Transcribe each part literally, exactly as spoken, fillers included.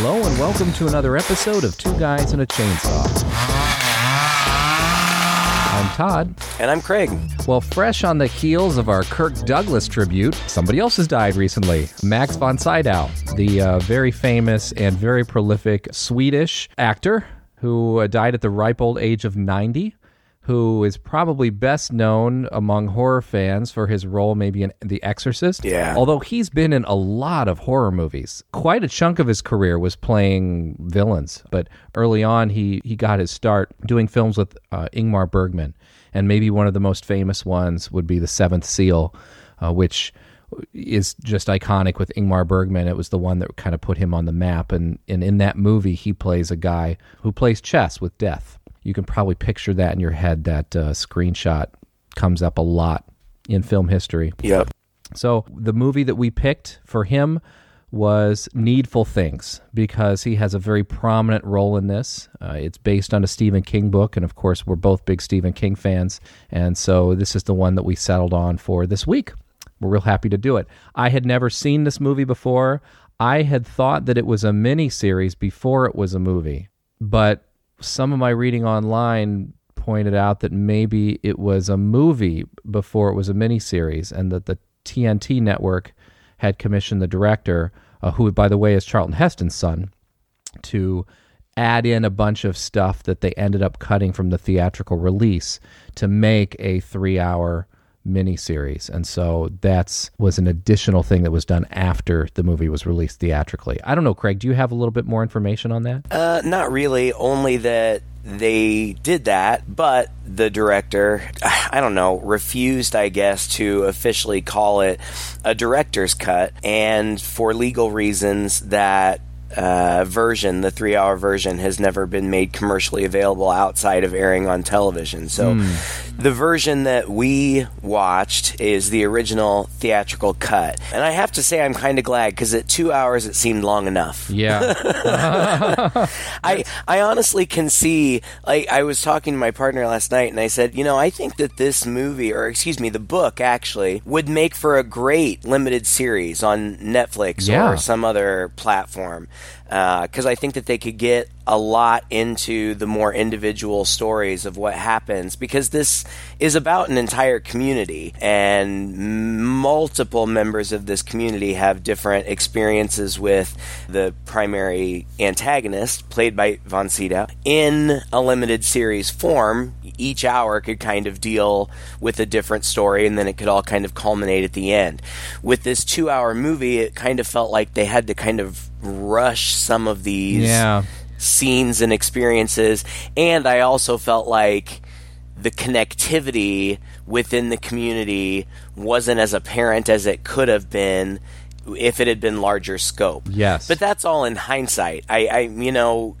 Hello and welcome to another episode of Two Guys and a Chainsaw. I'm Todd. And I'm Craig. Well, fresh on the heels of our Kirk Douglas tribute, somebody else has died recently. Max von Sydow, the uh, very famous and very prolific Swedish actor who uh, died at the ripe old age of ninety, who is probably best known among horror fans for his role maybe in The Exorcist. Yeah. Although he's been in a lot of horror movies. Quite a chunk of his career was playing villains, but early on he, he got his start doing films with uh, Ingmar Bergman, and maybe one of the most famous ones would be The Seventh Seal, uh, which is just iconic with Ingmar Bergman. It was the one that kind of put him on the map, and, and in that movie he plays a guy who plays chess with death. You can probably picture that in your head. That uh, screenshot comes up a lot in film history. Yep. So the movie that we picked for him was Needful Things, because he has a very prominent role in this. Uh, it's based on a Stephen King book, and of course we're both big Stephen King fans, and so this is the one that we settled on for this week. We're real happy to do it. I had never seen this movie before. I had thought that it was a miniseries before it was a movie, but some of my reading online pointed out that maybe it was a movie before it was a miniseries, and that the T N T network had commissioned the director, uh, who, by the way, is Charlton Heston's son, to add in a bunch of stuff that they ended up cutting from the theatrical release to make a three-hour miniseries. And so that's was an additional thing that was done after the movie was released theatrically. I don't know, Craig, do you have a little bit more information on that? Uh, not really, only that they did that, but the director, I don't know, refused, I guess, to officially call it a director's cut. And for legal reasons, that uh, version, the three-hour version, has never been made commercially available outside of airing on television. So mm. the version that we watched is the original theatrical cut. And I have to say I'm kind of glad, because at two hours it seemed long enough. Yeah. I I honestly can see, like, I was talking to my partner last night and I said, you know, I think that this movie, or excuse me, the book actually, would make for a great limited series on Netflix yeah. or some other platform. Because uh, I think that they could get a lot into the more individual stories of what happens, because this is about an entire community, and multiple members of this community have different experiences with the primary antagonist, played by von Sydow, in a limited series form. Each hour could kind of deal with a different story, and then it could all kind of culminate at the end. With this two-hour movie, it kind of felt like they had to kind of rush some of these yeah. scenes and experiences, and I also felt like the connectivity within the community wasn't as apparent as it could have been if it had been larger scope. Yes. But that's all in hindsight. I, I you know,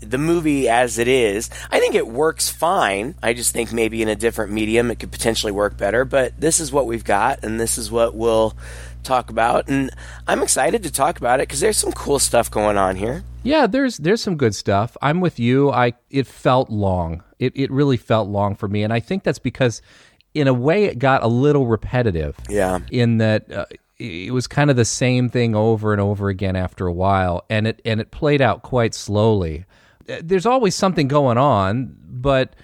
the movie as it is, I think it works fine. I just think maybe in a different medium it could potentially work better, but this is what we've got, and this is what we'll talk about, and I'm excited to talk about it because there's some cool stuff going on here. Yeah, there's there's some good stuff. I'm with you. I it felt long. It it really felt long for me, and I think that's because, in a way, it got a little repetitive. Yeah. In that uh, it was kind of the same thing over and over again after a while, and it and it played out quite slowly. There's always something going on, but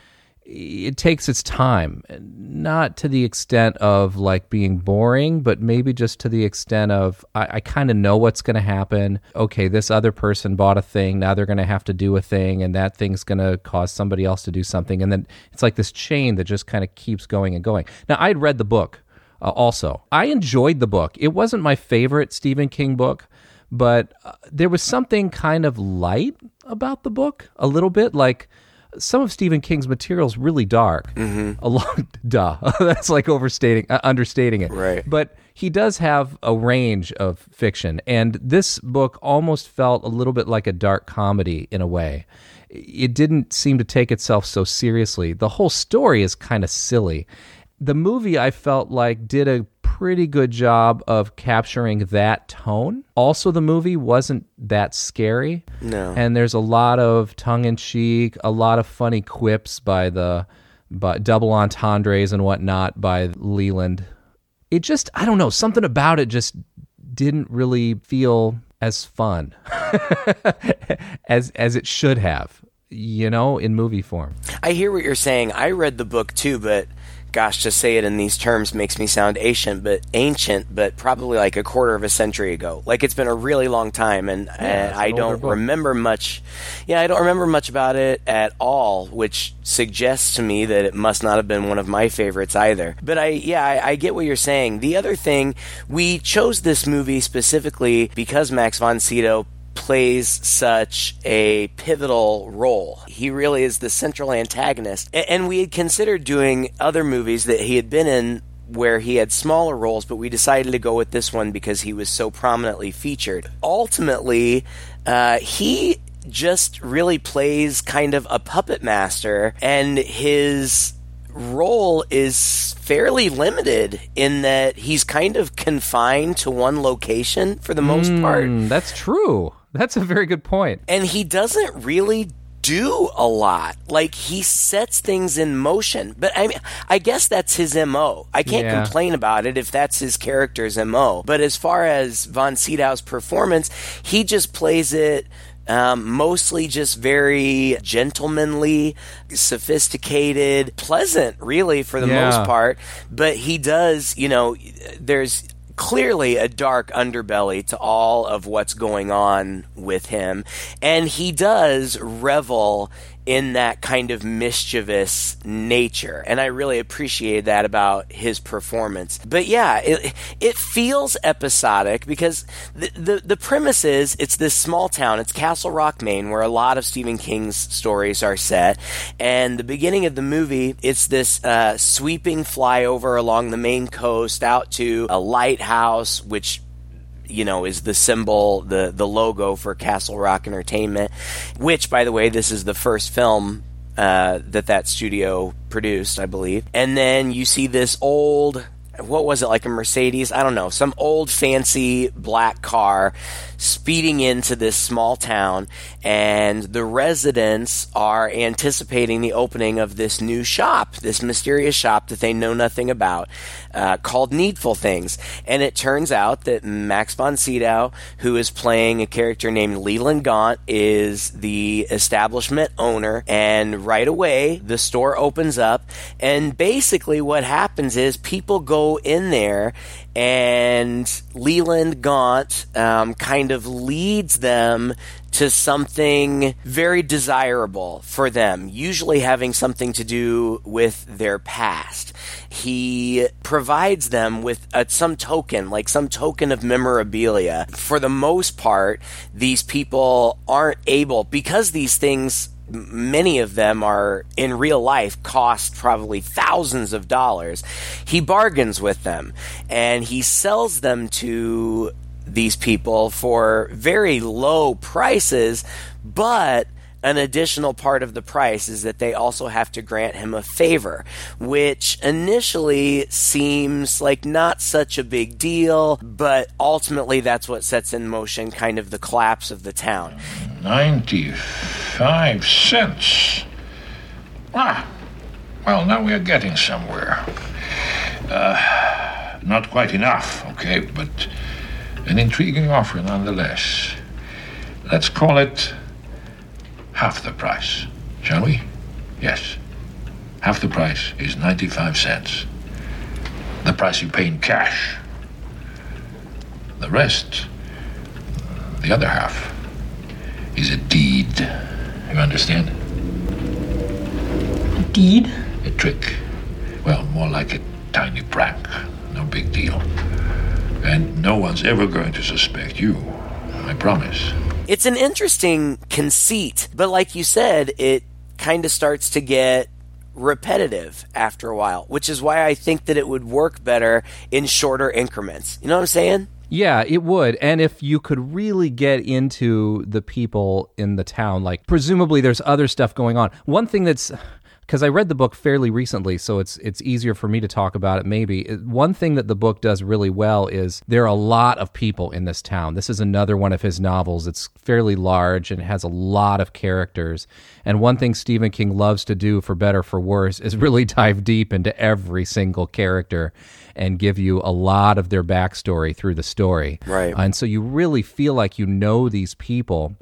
it takes its time, not to the extent of like being boring, but maybe just to the extent of I, I kind of know what's going to happen. Okay, this other person bought a thing. Now they're going to have to do a thing, and that thing's going to cause somebody else to do something. And then it's like this chain that just kind of keeps going and going. Now, I'd read the book uh, also. I enjoyed the book. It wasn't my favorite Stephen King book, but uh, there was something kind of light about the book, a little bit like, some of Stephen King's material's really dark. Mm-hmm. A lot, duh. That's like overstating, uh, understating it. Right. But he does have a range of fiction, and this book almost felt a little bit like a dark comedy in a way. It didn't seem to take itself so seriously. The whole story is kind of silly. The movie, I felt like, did a pretty good job of capturing that tone. Also, the movie wasn't that scary. No. And there's a lot of tongue-in-cheek, a lot of funny quips by the by double entendres and whatnot by Leland. It just, I don't know, something about it just didn't really feel as fun as as it should have, you know, in movie form. I hear what you're saying. I read the book too, but gosh, to say it in these terms makes me sound ancient, but ancient, but probably like a quarter of a century ago. Like it's been a really long time, and, yeah, and I don't remember much. Yeah, I don't remember much about it at all, which suggests to me that it must not have been one of my favorites either. But I, yeah, I, I get what you're saying. The other thing, we chose this movie specifically because Max von Sydow plays such a pivotal role. He really is the central antagonist. And we had considered doing other movies that he had been in where he had smaller roles, but we decided to go with this one because he was so prominently featured. Ultimately, uh, he just really plays kind of a puppet master, and his role is fairly limited in that he's kind of confined to one location for the most mm, part. That's true. That's a very good point. And he doesn't really do a lot. Like, he sets things in motion. But, I mean, I guess that's his M O. I can't yeah. complain about it if that's his character's M O. But as far as von Sydow's performance, he just plays it Um, mostly just very gentlemanly, sophisticated, pleasant, really, for the yeah. most part. But he does, you know, there's clearly a dark underbelly to all of what's going on with him. And he does revel in that kind of mischievous nature. And I really appreciate that about his performance. But yeah, it, it feels episodic because the, the the premise is it's this small town, it's Castle Rock, Maine, where a lot of Stephen King's stories are set. And the beginning of the movie, it's this uh, sweeping flyover along the Maine coast out to a lighthouse, which, you know, is the symbol, the the logo for Castle Rock Entertainment, which, by the way, this is the first film uh, that that studio produced, I believe. And then you see this old, what was it, like a Mercedes? I don't know, some old fancy black car speeding into this small town, and the residents are anticipating the opening of this new shop, this mysterious shop that they know nothing about, uh, called Needful Things. And it turns out that Max von Sydow, who is playing a character named Leland Gaunt, is the establishment owner, and right away the store opens up, and basically what happens is people go in there, and Leland Gaunt um, kind of leads them to something very desirable for them, usually having something to do with their past. He provides them with uh, some token, like some token of memorabilia. For the most part, these people aren't able, because these things, many of them are in real life, cost probably thousands of dollars. He bargains with them, and he sells them to these people for very low prices, but an additional part of the price is that they also have to grant him a favor, which initially seems like not such a big deal, but ultimately that's what sets in motion kind of the collapse of the town. ninety-five cents. Ah, well, now we're getting somewhere. Uh, not quite enough, okay, but an intriguing offer nonetheless. Let's call it half the price, shall we? Yes. Half the price is ninety-five cents. The price you pay in cash. The rest, the other half, is a deed. You understand? A deed? A trick. Well, more like a tiny prank. No big deal. And no one's ever going to suspect you. I promise. It's an interesting conceit, but like you said, it kind of starts to get repetitive after a while, which is why I think that it would work better in shorter increments. You know what I'm saying? Yeah, it would. And if you could really get into the people in the town, like presumably there's other stuff going on. One thing that's because I read the book fairly recently, so it's it's easier for me to talk about it maybe. One thing that the book does really well is there are a lot of people in this town. This is another one of his novels. It's fairly large and has a lot of characters. And one thing Stephen King loves to do, for better or for worse, is really dive deep into every single character and give you a lot of their backstory through the story. Right. And so you really feel like you know these people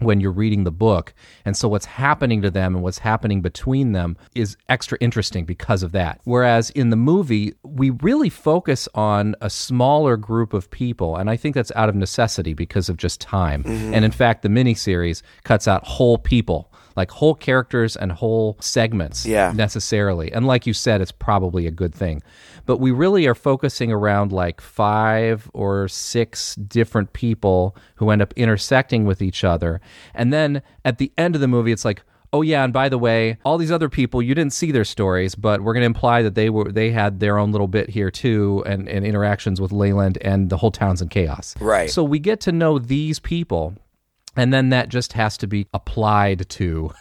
when you're reading the book. And so what's happening to them and what's happening between them is extra interesting because of that. Whereas in the movie, we really focus on a smaller group of people. And I think that's out of necessity because of just time. Mm-hmm. And in fact, the miniseries cuts out whole people, like whole characters and whole segments yeah. necessarily. And like you said, it's probably a good thing. But we really are focusing around like five or six different people who end up intersecting with each other. And then at the end of the movie, it's like, oh yeah, and by the way, all these other people, you didn't see their stories, but we're going to imply that they were they had their own little bit here too, and, and interactions with Leland, and the whole town's in chaos. Right. So we get to know these people, and then that just has to be applied to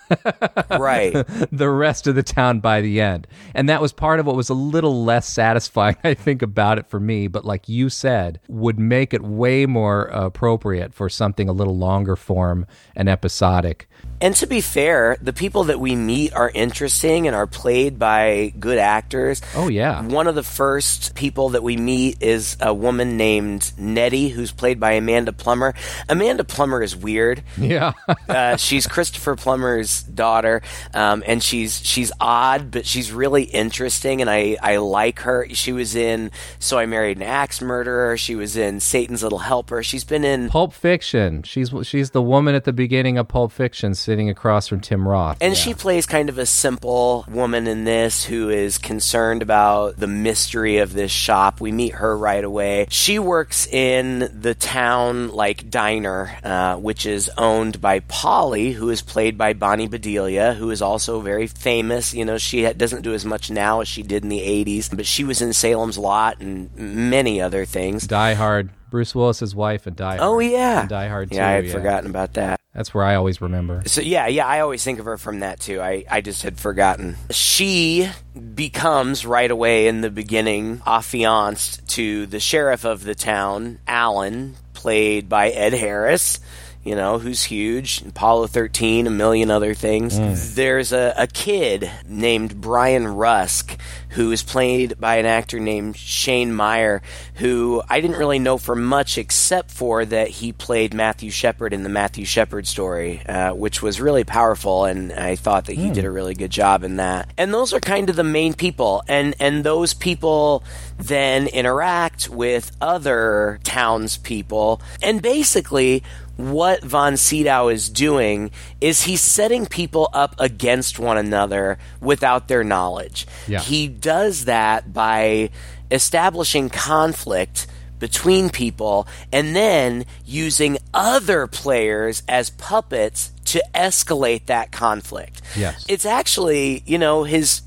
right. the rest of the town by the end. And that was part of what was a little less satisfying, I think, about it for me. But like you said, would make it way more appropriate for something a little longer form and episodic. And to be fair, the people that we meet are interesting and are played by good actors. Oh, yeah. One of the first people that we meet is a woman named Nettie, who's played by Amanda Plummer. Amanda Plummer is weird. Yeah. uh, she's Christopher Plummer's daughter, um, and she's she's odd, but she's really interesting, and I, I like her. She was in So I Married an Axe Murderer. She was in Satan's Little Helper. She's been in Pulp Fiction. She's she's the woman at the beginning of Pulp Fiction sitting across from Tim Roth. And yeah. she plays kind of a simple woman in this who is concerned about the mystery of this shop. We meet her right away. She works in the town like diner, uh, which is owned by Polly, who is played by Bonnie Bedelia, who is also very famous. You know, she doesn't do as much now as she did in the eighties, but she was in Salem's Lot and many other things. Die Hard. Bruce Willis's wife and Die Hard. Oh, yeah. And Die Hard, too. Yeah, I had yeah. forgotten about that. That's where I always remember. So yeah, yeah, I always think of her from that, too. I, I just had forgotten. She becomes, right away in the beginning, affianced to the sheriff of the town, Alan, played by Ed Harris, you know, who's huge, Apollo thirteen, a million other things. Mm. There's a, a kid named Brian Rusk, who is played by an actor named Shane Meyer, who I didn't really know for much except for that he played Matthew Shepard in the Matthew Shepard story, uh, which was really powerful, and I thought that he mm. did a really good job in that. And those are kind of the main people, and, and those people then interact with other townspeople, and basically what von Sydow is doing is he's setting people up against one another without their knowledge. Yeah. He does that by establishing conflict between people and then using other players as puppets to escalate that conflict. Yes. It's actually, you know, his...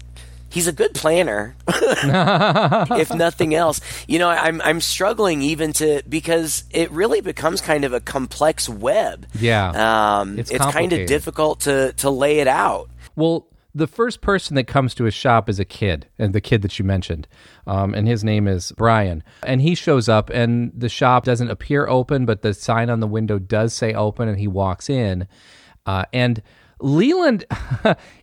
He's a good planner, if nothing else. You know, I'm I'm struggling even to, because it really becomes kind of a complex web. Yeah, um, it's, it's kind of difficult to, to lay it out. Well, the first person that comes to his shop is a kid, and the kid that you mentioned, um, and his name is Brian. And he shows up, and the shop doesn't appear open, but the sign on the window does say open, and he walks in, uh, and... Leland,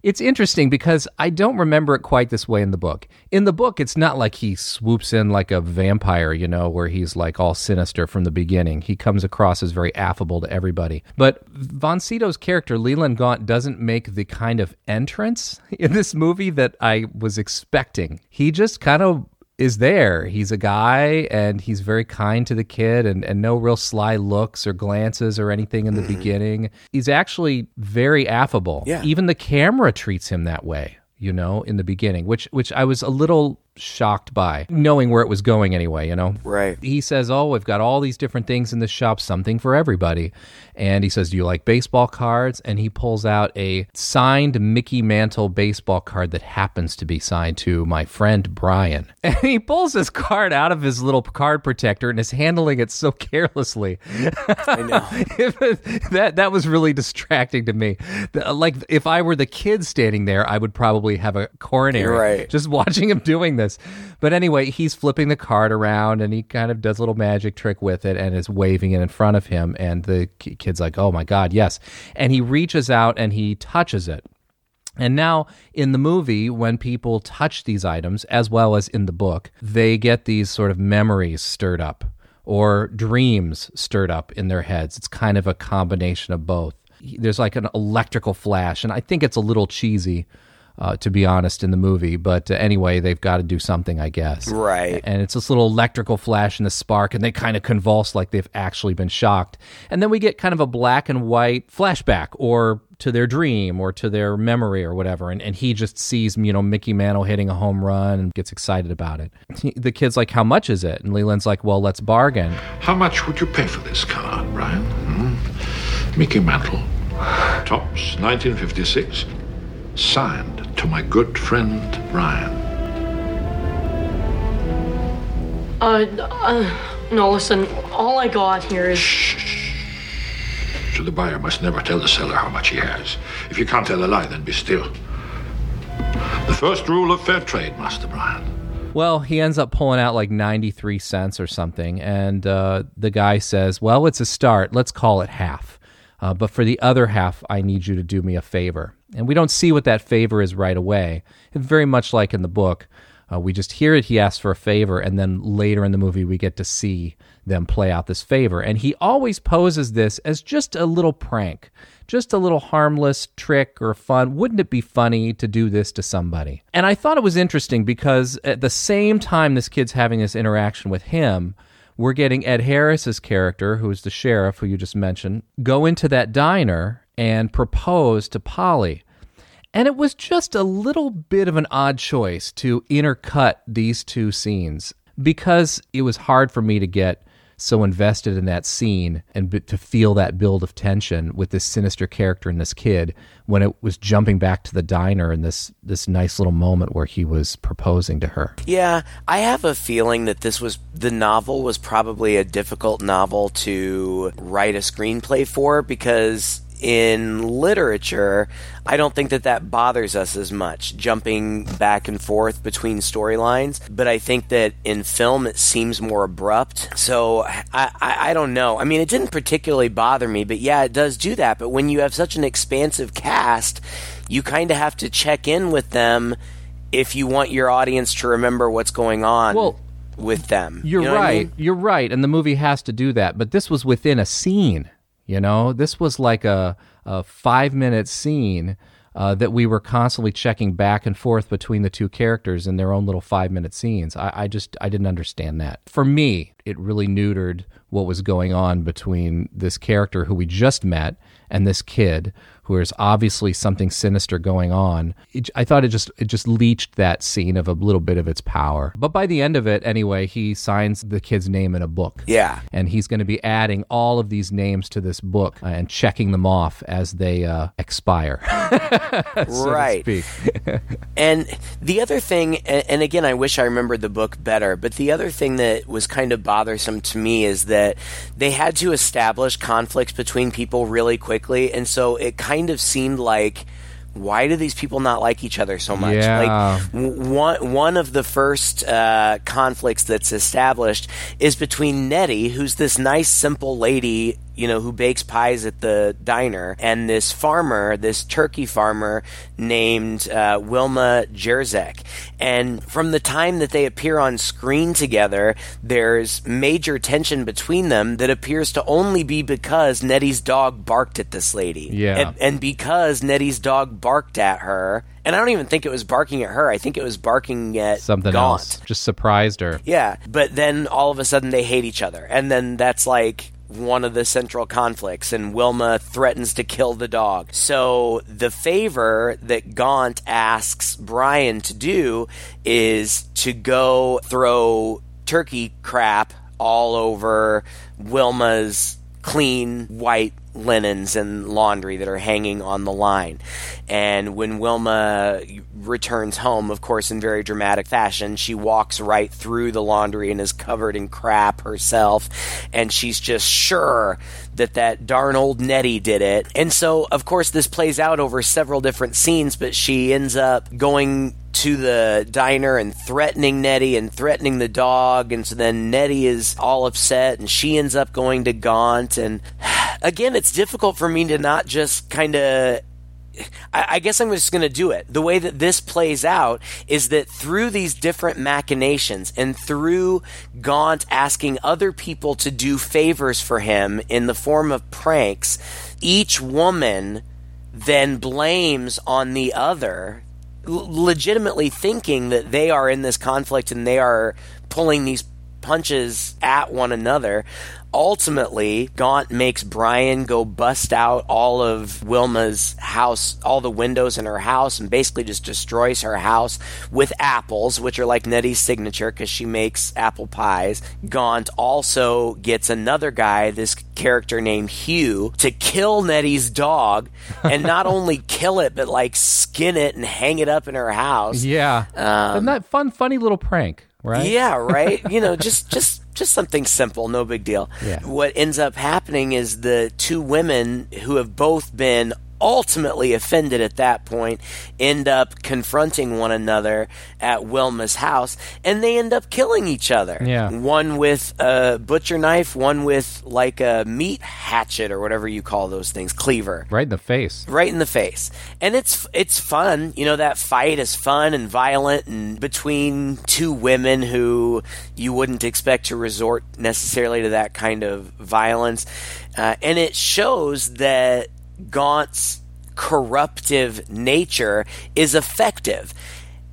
it's interesting because I don't remember it quite this way in the book. In the book, it's not like he swoops in like a vampire, you know, where he's like all sinister from the beginning. He comes across as very affable to everybody. But von Sydow's character, Leland Gaunt, doesn't make the kind of entrance in this movie that I was expecting. He just kind of is there. He's a guy, and he's very kind to the kid, and, and no real sly looks or glances or anything in the mm-hmm. beginning. He's actually very affable. Yeah. Even the camera treats him that way, you know, in the beginning, which which I was a little shocked by, knowing where it was going anyway, you know? Right. He says, oh, we've got all these different things in the shop, something for everybody. And he says, do you like baseball cards? And he pulls out a signed Mickey Mantle baseball card that happens to be signed to my friend Brian. And he pulls his card out of his little card protector and is handling it so carelessly. I know. that, that was really distracting to me. Like, if I were the kid standing there, I would probably have a coronary. You're right. Just watching him doing this. But anyway, he's flipping the card around and he kind of does a little magic trick with it and is waving it in front of him. And the kid's like, oh my God, yes. And he reaches out and he touches it. And now in the movie, when people touch these items, as well as in the book, they get these sort of memories stirred up or dreams stirred up in their heads. It's kind of a combination of both. There's like an electrical flash, and I think it's a little cheesy, Uh, to be honest, in the movie. But uh, anyway, they've got to do something, I guess. Right. And it's this little electrical flash and the spark, and they kind of convulse like they've actually been shocked. And then we get kind of a black and white flashback, or to their dream, or to their memory, or whatever. And, and he just sees, you know, Mickey Mantle hitting a home run and gets excited about it. He, the kid's like, how much is it? And Leland's like, well, let's bargain. How much would you pay for this card, Brian? Mm-hmm. Mickey Mantle, Topps, nineteen fifty-six. Signed to my good friend, Brian. Uh, uh, no, listen, all I got here is... Shh, shh, shh. So the buyer must never tell the seller how much he has. If you can't tell a lie, then be still. The first rule of fair trade, Master Brian. Well, he ends up pulling out like ninety-three cents or something, and uh, the guy says, well, it's a start, let's call it half. Uh, but for the other half, I need you to do me a favor. And we don't see what that favor is right away. It's very much like in the book. Uh, we just hear it, he asks for a favor, and then later in the movie we get to see them play out this favor. And he always poses this as just a little prank, just a little harmless trick or fun. Wouldn't it be funny to do this to somebody? And I thought it was interesting because at the same time this kid's having this interaction with him, we're getting Ed Harris's character, who is the sheriff who you just mentioned, go into that diner and propose to Polly. And it was just a little bit of an odd choice to intercut these two scenes because it was hard for me to get so invested in that scene and to feel that build of tension with this sinister character and this kid when it was jumping back to the diner and this, this nice little moment where he was proposing to her. Yeah, I have a feeling that this was, the novel was probably a difficult novel to write a screenplay for because... in literature, I don't think that that bothers us as much, jumping back and forth between storylines. But I think that in film, it seems more abrupt. So I, I, I don't know. I mean, it didn't particularly bother me, but yeah, it does do that. But when you have such an expansive cast, you kind of have to check in with them if you want your audience to remember what's going on. Well, with them. You're you know right. What I mean? You're right. And the movie has to do that. But this was within a scene. You know, this was like a, a five-minute scene uh, that we were constantly checking back and forth between the two characters in their own little five-minute scenes. I, I just, I didn't understand that. For me, it really neutered what was going on between this character who we just met and this kid, who is obviously something sinister going on. It, I thought it just, it just leached that scene of a little bit of its power. But by the end of it, anyway, he signs the kid's name in a book. Yeah. And he's going to be adding all of these names to this book uh, and checking them off as they uh, expire. so right. to speak. And the other thing, and again, I wish I remembered the book better, but the other thing that was kind of bothersome to me is that they had to establish conflicts between people really quickly. And so it kind kind of seemed like, why do these people not like each other so much? Yeah. Like w- one one of the first uh, conflicts that's established is between Nettie, who's this nice, simple lady, you know, who bakes pies at the diner, and this farmer, this turkey farmer named uh, Wilma Jerzek. And from the time that they appear on screen together, there's major tension between them that appears to only be because Nettie's dog barked at this lady. Yeah. And, and because Nettie's dog barked at her, and I don't even think it was barking at her. I think it was barking at something Gaunt. Else. Just surprised her. Yeah. But then all of a sudden they hate each other. And then that's like... one of the central conflicts, and Wilma threatens to kill the dog. So the favor that Gaunt asks Brian to do is to go throw turkey crap all over Wilma's clean white linens and laundry that are hanging on the line. And when Wilma returns home, of course, in very dramatic fashion, she walks right through the laundry and is covered in crap herself, and she's just sure that that darn old Nettie did it. And so, of course, this plays out over several different scenes, but she ends up going to the diner and threatening Nettie and threatening the dog, and so then Nettie is all upset, and she ends up going to Gaunt. And again, it's difficult for me to not just kind of, I, I guess I'm just going to do it. The way that this plays out is that through these different machinations and through Gaunt asking other people to do favors for him in the form of pranks, each woman then blames on the other, legitimately thinking that they are in this conflict and they are pulling these punches at one another. Ultimately, Gaunt makes Brian go bust out all of Wilma's house, all the windows in her house, and basically just destroys her house with apples, which are like Nettie's signature because she makes apple pies. Gaunt also gets another guy, this character named Hugh, to kill Nettie's dog, and not only kill it, but like skin it and hang it up in her house. Yeah. Um, and that fun, funny little prank. Right? Yeah, right? You know, just just just something simple, no big deal. Yeah. What ends up happening is the two women, who have both been ultimately offended at that point, end up confronting one another at Wilma's house, and they end up killing each other. Yeah. One with a butcher knife, one with like a meat hatchet or whatever you call those things, cleaver. Right in the face. Right in the face. And it's it's fun. You know, that fight is fun and violent, and between two women who you wouldn't expect to resort necessarily to that kind of violence. Uh, and it shows that Gaunt's corruptive nature is effective.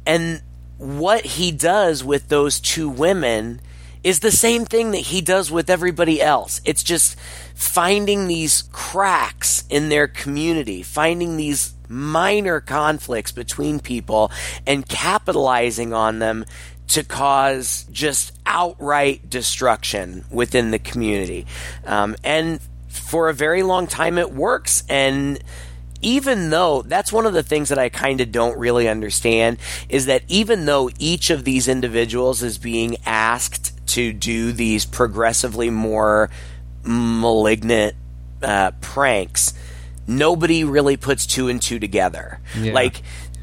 And what he does with those two women is the same thing that he does with everybody else. It's just finding these cracks in their community, finding these minor conflicts between people and capitalizing on them to cause just outright destruction within the community. Um, and for a very long time it works. And even though that's one of the things that I kind of don't really understand, is that even though each of these individuals is being asked to do these progressively more malignant uh, pranks, nobody really puts two and two together. Yeah. Like,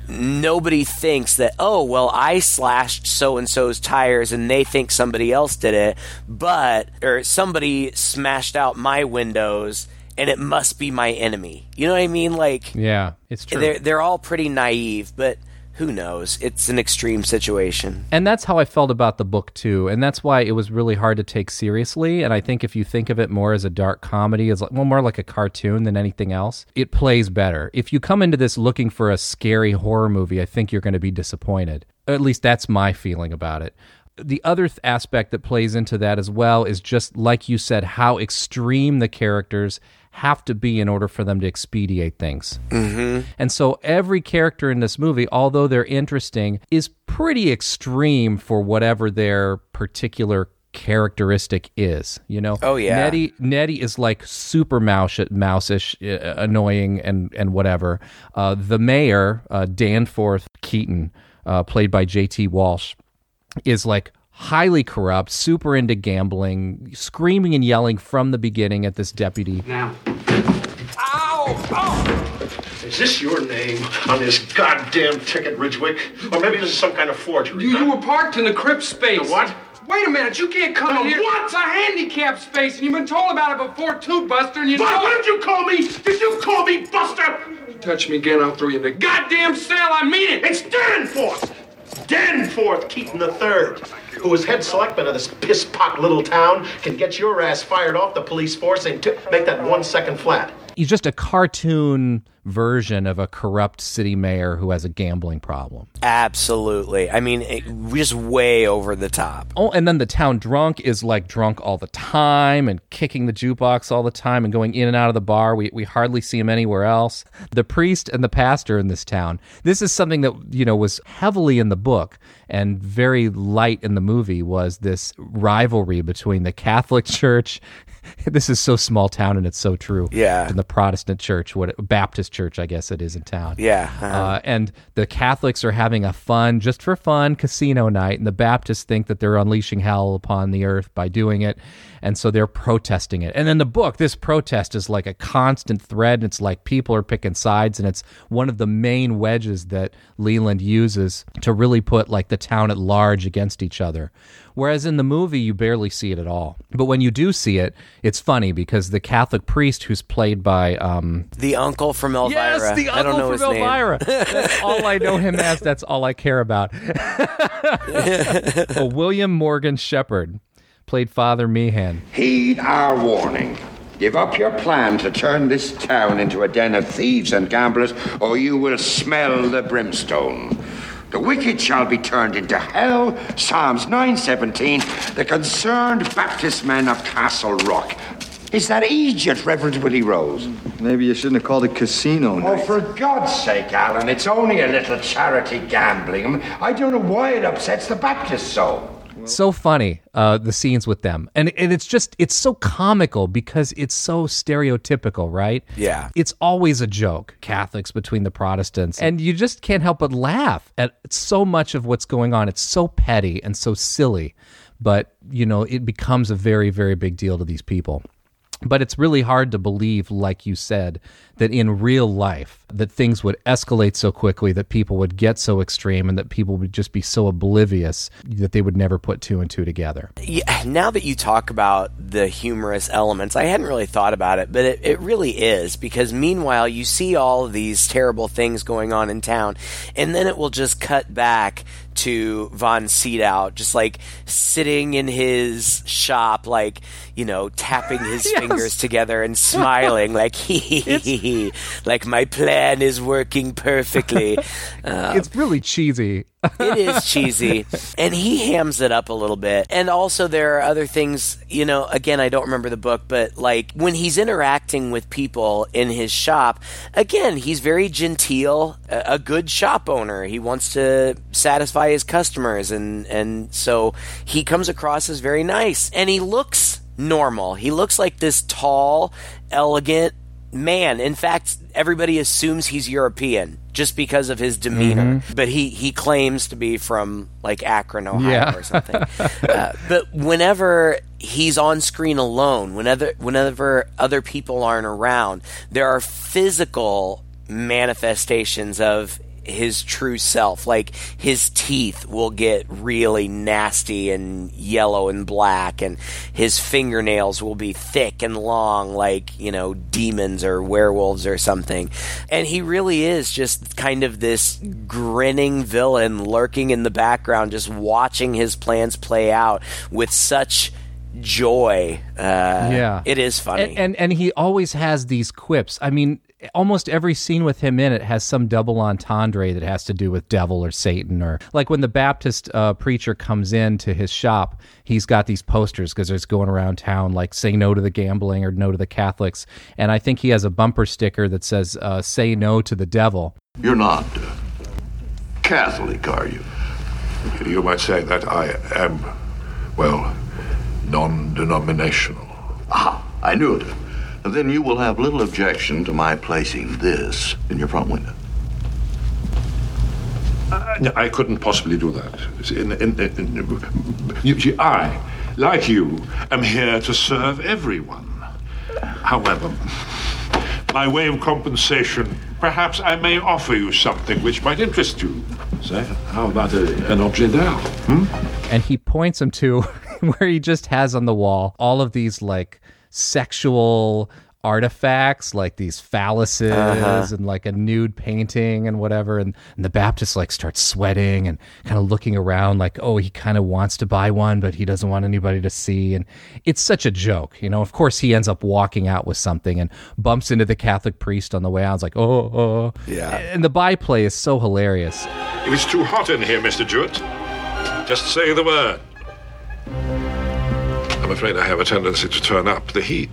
nobody thinks that, oh, well, I slashed so-and-so's tires and they think somebody else did it, but, or somebody smashed out my windows and it must be my enemy. You know what I mean? Like, yeah, it's true. They're, they're all pretty naive, but who knows? It's an extreme situation. And that's how I felt about the book, too. And that's why it was really hard to take seriously. And I think if you think of it more as a dark comedy, as like, well, more like a cartoon than anything else, it plays better. If you come into this looking for a scary horror movie, I think you're going to be disappointed. Or at least that's my feeling about it. The other th- aspect that plays into that as well is just, like you said, how extreme the characters have to be in order for them to expedite things. Mm-hmm. And so every character in this movie, although they're interesting, is pretty extreme for whatever their particular characteristic is, you know? Oh, yeah. Nettie, Nettie is like super mouse-ish, uh, annoying, and, and whatever. Uh, the mayor, uh, Danforth Keaton, uh, played by J T Walsh, is like highly corrupt, super into gambling, screaming and yelling from the beginning at this deputy. Now. Ow! Oh! Is this your name on this goddamn ticket, Ridgewick? Or maybe this is some kind of forgery. You, huh? You were parked in the crib space. The what? Wait a minute, you can't come in here. What? It's a handicap space, and you've been told about it before, too, Buster, and you but, know... What did you call me? Did you call me Buster? You touch me again, I'll throw you in the goddamn cell, I mean it! It's Danforth! Danforth Keaton the Third, who was head selectman of this piss-pot little town, can get your ass fired off the police force and t- make that one second flat. He's just a cartoon version of a corrupt city mayor who has a gambling problem. Absolutely. I mean, it, just way over the top. Oh, and then the town drunk is like drunk all the time and kicking the jukebox all the time and going in and out of the bar. We we hardly see him anywhere else. The priest and the pastor in this town. This is something that, you know, was heavily in the book and very light in the movie, was this rivalry between the Catholic Church. This is so small town, and it's so true. Yeah. And the Protestant church, what Baptist church, I guess it is in town. Yeah. Uh-huh. Uh, and the Catholics are having a fun, just for fun, casino night, and the Baptists think that they're unleashing hell upon the earth by doing it, and so they're protesting it. And in the book, this protest is like a constant thread, and it's like people are picking sides, and it's one of the main wedges that Leland uses to really put like the town at large against each other. Whereas in the movie, you barely see it at all. But when you do see it, it's funny because the Catholic priest who's played by... Um, the uncle from Elvira. Yes, the uncle from his Elvira. Name. That's all I know him as. That's all I care about. Well, William Morgan Shepard played Father Meehan. Heed our warning. Give up your plan to turn this town into a den of thieves and gamblers, or you will smell the brimstone. The wicked shall be turned into hell, Psalms nine seventeen, the concerned Baptist men of Castle Rock. Is that Egypt, Reverend Willie Rose? Maybe you shouldn't have called it casino night. Oh, for God's sake, Alan, it's only a little charity gambling. I don't know why it upsets the Baptists so. So funny, uh, the scenes with them. And and it's just, it's so comical because it's so stereotypical, right? Yeah. It's always a joke, Catholics between the Protestants. And you just can't help but laugh at so much of what's going on. It's so petty and so silly. But, you know, it becomes a very, very big deal to these people. But it's really hard to believe, like you said, that in real life, that things would escalate so quickly, that people would get so extreme, and that people would just be so oblivious that they would never put two and two together. Yeah, now that you talk about the humorous elements, I hadn't really thought about it, but it, it really is, because meanwhile, you see all of these terrible things going on in town, and then it will just cut back to von Sydow, just like sitting in his shop, like, you know, tapping his yes. fingers together and smiling, like, hee hee hee hee, like my plan is working perfectly. Um, it's really cheesy. It is cheesy. And he hams it up a little bit. And also there are other things, you know, again, I don't remember the book, but like when he's interacting with people in his shop, again, he's very genteel, a good shop owner. He wants to satisfy his customers. And, and so he comes across as very nice. And he looks normal. He looks like this tall, elegant man. In fact, everybody assumes he's European just because of his demeanor. Mm-hmm. But he, he claims to be from like Akron, Ohio yeah. or something. Uh, but whenever he's on screen alone, whenever, whenever other people aren't around, there are physical manifestations of his true self. Like his teeth will get really nasty and yellow and black, and his fingernails will be thick and long, like, you know, demons or werewolves or something. And he really is just kind of this grinning villain lurking in the background, just watching his plans play out with such joy. Uh, yeah, it is funny. And, and and he always has these quips. I mean, almost every scene with him in it has some double entendre that has to do with devil or Satan, or like when the Baptist uh, preacher comes in to his shop, he's got these posters because there's going around town like say no to the gambling or no to the Catholics. And I think he has a bumper sticker that says uh, say no to the devil. You're not uh, Catholic, are you? You might say that I am, well, non-denominational. Ah, I knew it. And then you will have little objection to my placing this in your front window. Uh, no, I couldn't possibly do that. In, in, in, in, you, see, I, like you, am here to serve everyone. However, by way of compensation, perhaps I may offer you something which might interest you. So, how about a, an objet d'art? Hmm? And he points him to where he just has on the wall all of these, like, sexual artifacts, like these phalluses uh-huh. and like a nude painting and whatever. And, and the Baptist like starts sweating and kind of looking around like, oh, he kind of wants to buy one, but he doesn't want anybody to see. And it's such a joke. You know, of course, he ends up walking out with something and bumps into the Catholic priest on the way out. It's like, oh, oh. Yeah. And the byplay is so hilarious. It was too hot in here, Mister Jewett. Just say the word. I'm afraid I have a tendency to turn up the heat.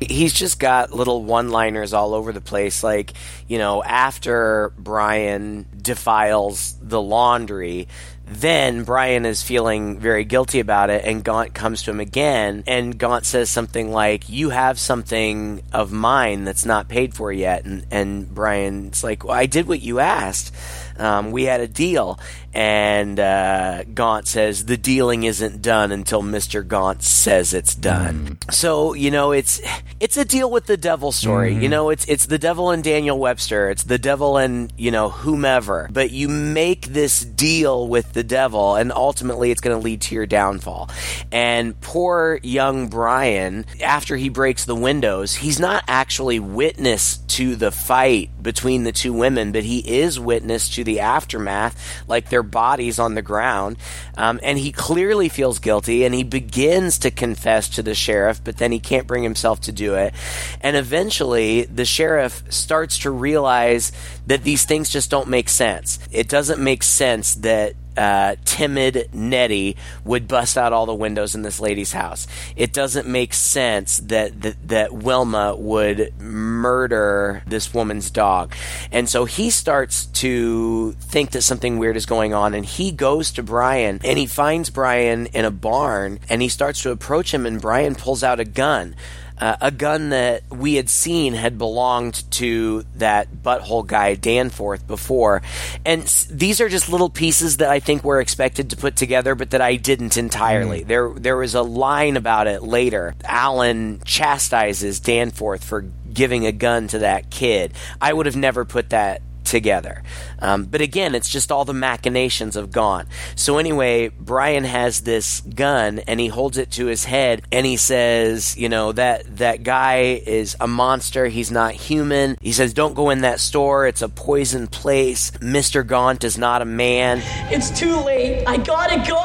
He's just got little one-liners all over the place. Like, you know, after Brian defiles the laundry, then Brian is feeling very guilty about it, and Gaunt comes to him again, and Gaunt says something like, you have something of mine that's not paid for yet. And, and Brian's like, well, I did what you asked. Um, we had a deal. And uh, Gaunt says, the dealing isn't done until Mister Gaunt says it's done. Mm. So, you know, it's it's a deal with the devil story. Mm. You know, it's it's the devil and Daniel Webster. It's the devil and, you know, whomever. But you make this deal with the devil, and ultimately it's going to lead to your downfall. And poor young Brian, after he breaks the windows, he's not actually witness to the fight between the two women, but he is witness to the aftermath, like their bodies on the ground. Um, and he clearly feels guilty, and he begins to confess to the sheriff, but then he can't bring himself to do it. And eventually the sheriff starts to realize that these things just don't make sense. It doesn't make sense that Uh, timid Nettie would bust out all the windows in this lady's house. It doesn't make sense that, that that Wilma would murder this woman's dog. And so he starts to think that something weird is going on, and he goes to Brian, and he finds Brian in a barn, and he starts to approach him, and Brian pulls out a gun. Uh, a gun that we had seen had belonged to that butthole guy Danforth before. And s- these are just little pieces that I think were expected to put together, but that I didn't entirely. Mm. There there was a line about it later. Alan chastises Danforth for giving a gun to that kid. I would have never put that together. Um, but again, it's just all the machinations of Gaunt. So anyway, Brian has this gun, and he holds it to his head, and he says, you know, that, that guy is a monster. He's not human. He says, don't go in that store. It's a poison place. Mister Gaunt is not a man. It's too late. I gotta go.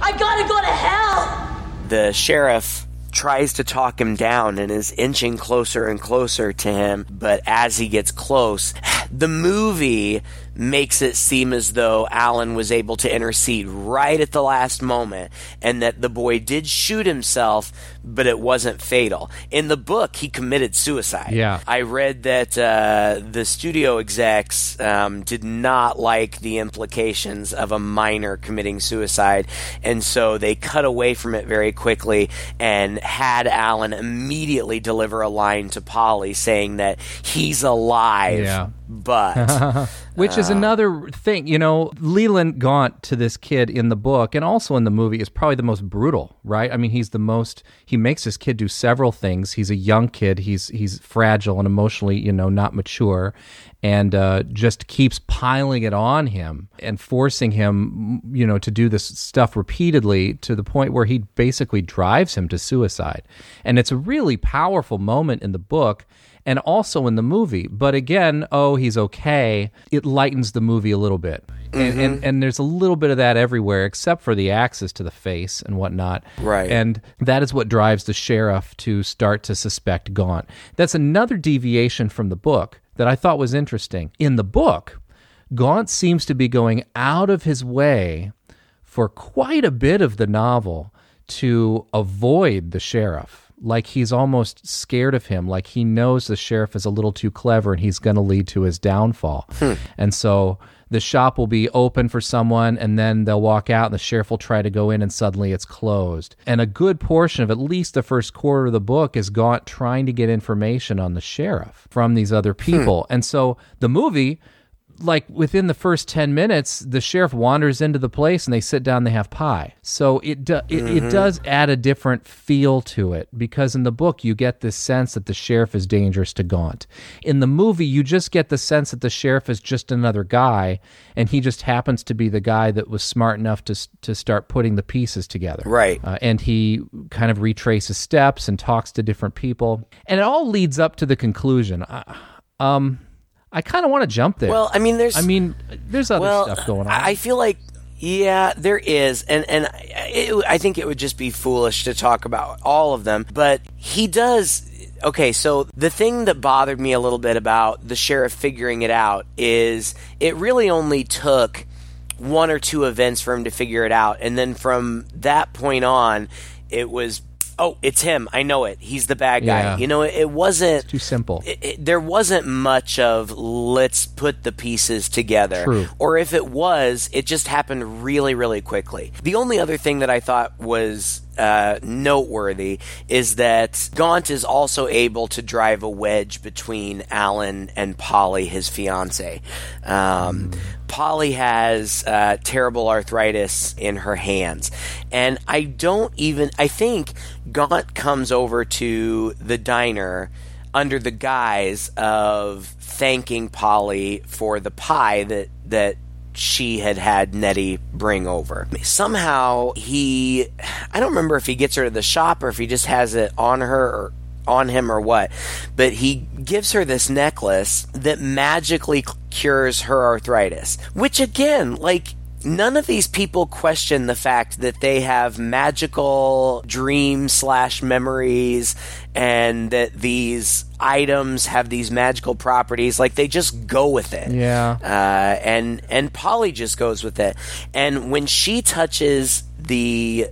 I gotta go to hell. The sheriff tries to talk him down and is inching closer and closer to him. But as he gets close, the movie makes it seem as though Alan was able to intercede right at the last moment, and that the boy did shoot himself, but it wasn't fatal. In the book, he committed suicide. Yeah. I read that uh, the studio execs um, did not like the implications of a minor committing suicide, and so they cut away from it very quickly and had Alan immediately deliver a line to Polly saying that he's alive, yeah. but... Which is another thing, you know, Leland Gaunt to this kid in the book and also in the movie is probably the most brutal, right? I mean, he's the most, he makes this kid do several things. He's a young kid. He's he's fragile and emotionally, you know, not mature, and uh, just keeps piling it on him and forcing him, you know, to do this stuff repeatedly to the point where he basically drives him to suicide. And it's a really powerful moment in the book and also in the movie. But again, oh, he's okay. It lightens the movie a little bit. Mm-hmm. And, and and there's a little bit of that everywhere, except for the axes to the face and whatnot. Right. And that is what drives the sheriff to start to suspect Gaunt. That's another deviation from the book that I thought was interesting. In the book, Gaunt seems to be going out of his way for quite a bit of the novel to avoid the sheriff. Like he's almost scared of him, like he knows the sheriff is a little too clever and he's going to lead to his downfall. Hmm. And so the shop will be open for someone, and then they'll walk out, and the sheriff will try to go in, and suddenly it's closed. And a good portion of at least the first quarter of the book is Gaunt trying to get information on the sheriff from these other people. Hmm. And so the movie like within the first ten minutes, the sheriff wanders into the place and they sit down and they have pie. So it, do, it, mm-hmm. it does add a different feel to it, because in the book you get this sense that the sheriff is dangerous to Gaunt. In the movie, you just get the sense that the sheriff is just another guy, and he just happens to be the guy that was smart enough to to start putting the pieces together. Right. Uh, and he kind of retraces steps and talks to different people. And it all leads up to the conclusion. Uh, um... I kind of want to jump there. Well, I mean, there's, I mean, there's other well, stuff going on. I feel like, yeah, there is, and and it, I think it would just be foolish to talk about all of them. But he does. Okay, so the thing that bothered me a little bit about the sheriff figuring it out is it really only took one or two events for him to figure it out, and then from that point on, it was. Oh, it's him. I know it. He's the bad guy. Yeah. You know, it, it wasn't... It's too simple. It, it, there wasn't much of, let's put the pieces together. True. Or if it was, it just happened really, really quickly. The only other thing that I thought was... Uh, noteworthy is that Gaunt is also able to drive a wedge between Alan and Polly, his fiancée. Um, mm. Polly has uh, terrible arthritis in her hands. And I don't even... I think Gaunt comes over to the diner under the guise of thanking Polly for the pie that... that she had had Nettie bring over. Somehow he, I don't remember if he gets her to the shop or if he just has it on her or on him or what, but he gives her this necklace that magically cures her arthritis, which again, like, none of these people question the fact that they have magical dreams slash memories and that these items have these magical properties. Like, they just go with it. Yeah. Uh, and, and Polly just goes with it. And when she touches the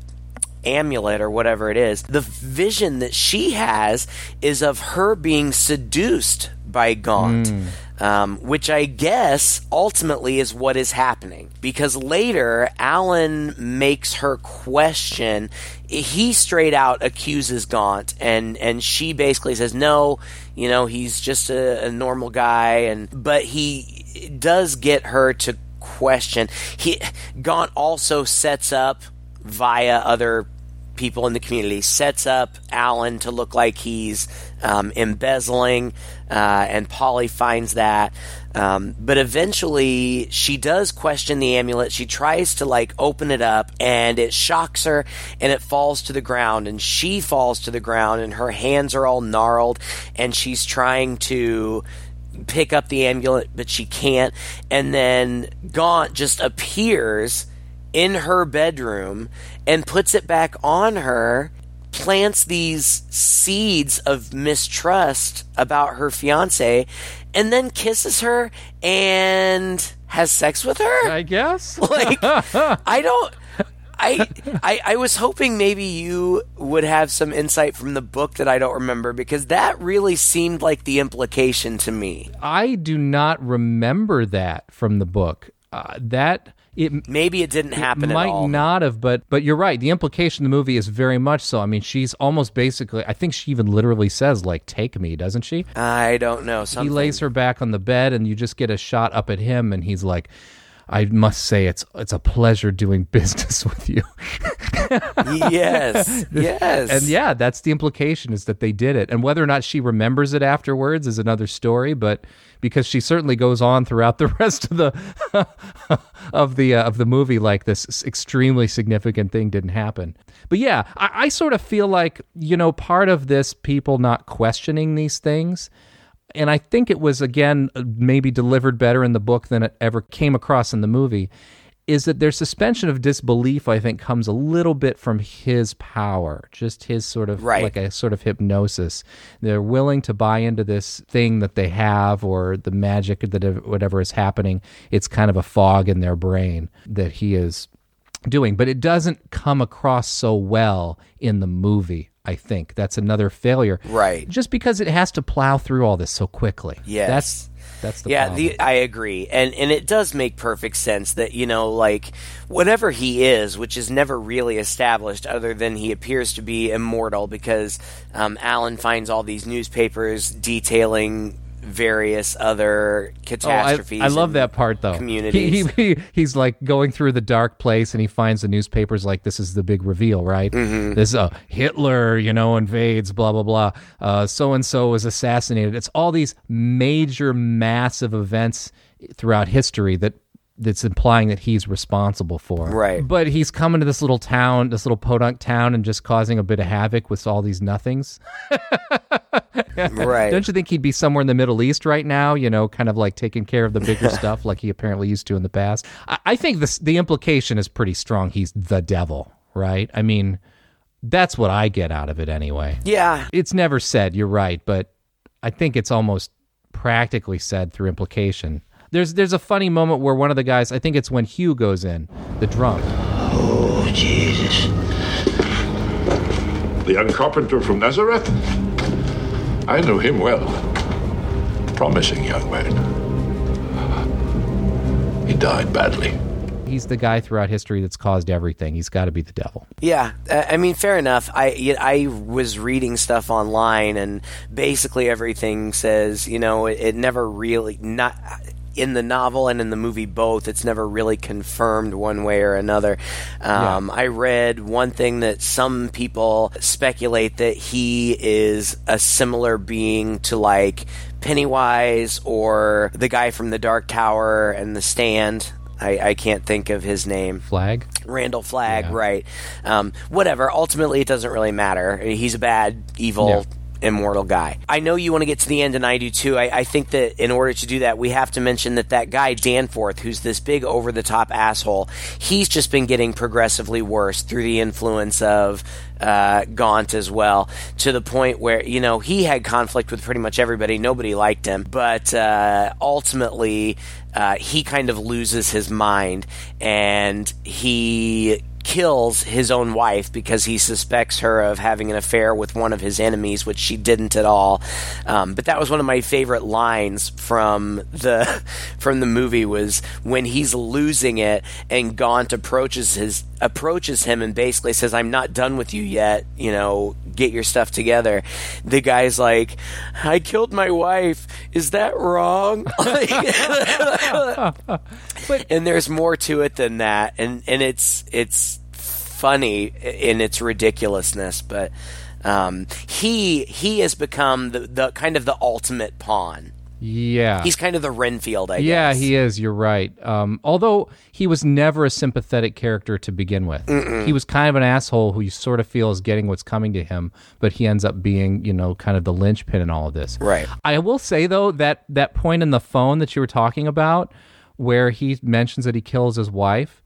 amulet or whatever it is, the vision that she has is of her being seduced by Gaunt. Mm. Um, which I guess ultimately is what is happening, because later Alan makes her question. He straight out accuses Gaunt, and, and she basically says, no, you know, he's just a, a normal guy. And but he does get her to question. He Gaunt also sets up via other people in the community, sets up Alan to look like he's um, embezzling, uh, and Polly finds that. Um, but eventually she does question the amulet. She tries to like open it up, and it shocks her, and it falls to the ground, and she falls to the ground, and her hands are all gnarled, and she's trying to pick up the amulet, but she can't. And then Gaunt just appears in her bedroom and puts it back on her, plants these seeds of mistrust about her fiancé, and then kisses her and has sex with her? I guess. Like, I don't... I, I I was hoping maybe you would have some insight from the book that I don't remember, because that really seemed like the implication to me. I do not remember that from the book. Uh, that... It, Maybe it didn't happen it at all. Might not have, but but you're right. The implication of the movie is very much so. I mean, she's almost basically, I think she even literally says, like, take me, doesn't she? I don't know. Something. He lays her back on the bed, and you just get a shot up at him, and he's like, I must say it's it's a pleasure doing business with you. Yes, yes. And yeah, that's the implication, is that they did it. And whether or not she remembers it afterwards is another story, but because she certainly goes on throughout the rest of the of the uh, of the movie like this extremely significant thing didn't happen. But yeah, I, I sort of feel like, you know, part of this, people not questioning these things. And I think it was, again, maybe delivered better in the book than it ever came across in the movie, is that their suspension of disbelief, I think, comes a little bit from his power, just his sort of, right. like a sort of hypnosis. They're willing to buy into this thing that they have, or the magic that whatever is happening, it's kind of a fog in their brain that he is doing. But it doesn't come across so well in the movie. I think that's another failure, right? Just because it has to plow through all this so quickly. Yes. that's that's the yeah. Problem. The, I agree, and and it does make perfect sense that, you know, like, whatever he is, which is never really established, other than he appears to be immortal, because um, Alan finds all these newspapers detailing various other catastrophes. Oh, I, I love that part, though. Communities. He, he, he, he's like going through the dark place, and he finds the newspapers like, this is the big reveal, right? Mm-hmm. This uh, Hitler, you know, invades, blah, blah, blah. Uh, so-and-so was assassinated. It's all these major, massive events throughout history that that's implying that he's responsible for. Right. But he's coming to this little town, this little podunk town, and just causing a bit of havoc with all these nothings. Right. Don't you think he'd be somewhere in the Middle East right now, you know, kind of like taking care of the bigger stuff like he apparently used to in the past? I, I think this, the implication is pretty strong. He's the devil, right? I mean, that's what I get out of it anyway. Yeah. It's never said, you're right, but I think it's almost practically said through implication. There's there's a funny moment where one of the guys, I think it's when Hugh goes in, the drunk. Oh, Jesus. The young carpenter from Nazareth? I know him well. Promising young man. He died badly. He's the guy throughout history that's caused everything. He's got to be the devil. Yeah, I mean, fair enough. I, I was reading stuff online, and basically everything says, you know, it, it never really... not. In the novel and in the movie both, it's never really confirmed one way or another. Um, yeah. I read one thing that some people speculate that he is a similar being to, like, Pennywise or the guy from The Dark Tower and The Stand. I, I can't think of his name. Flagg? Randall Flagg, yeah. Right. Um, whatever. Ultimately, it doesn't really matter. He's a bad, evil... No. Immortal guy. I know you want to get to the end, and I do too. I, I think that in order to do that, we have to mention that that guy Danforth, who's this big over-the-top asshole, he's just been getting progressively worse through the influence of uh, Gaunt as well, to the point where, you know, he had conflict with pretty much everybody. Nobody liked him, but uh, ultimately uh, he kind of loses his mind, and he... kills his own wife because he suspects her of having an affair with one of his enemies, which she didn't at all. Um, but that was one of my favorite lines from the from the movie, was when he's losing it and Gaunt approaches his approaches him and basically says, "I'm not done with you yet. You know, get your stuff together." The guy's like, "I killed my wife. Is that wrong?" But, and there's more to it than that, and and it's it's. funny in its ridiculousness, but um, he he has become the, the kind of the ultimate pawn. Yeah, he's kind of the Renfield, I yeah, guess. Yeah, he is. You're right. Um, although he was never a sympathetic character to begin with, Mm-mm. he was kind of an asshole who you sort of feel is getting what's coming to him, but he ends up being, you know, kind of the linchpin in all of this. Right. I will say though that that point in the phone that you were talking about, where he mentions that he kills his wife,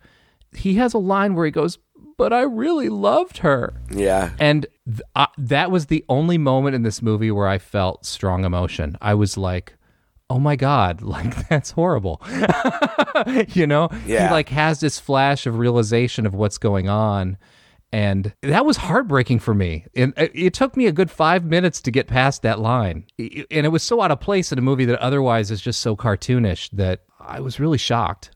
he has a line where he goes, "But I really loved her." Yeah. And th- I, that was the only moment in this movie where I felt strong emotion. I was like, oh my God, like that's horrible. You know? Yeah. He like has this flash of realization of what's going on. And that was heartbreaking for me. And it took me a good five minutes to get past that line. And it was so out of place in a movie that otherwise is just so cartoonish that I was really shocked.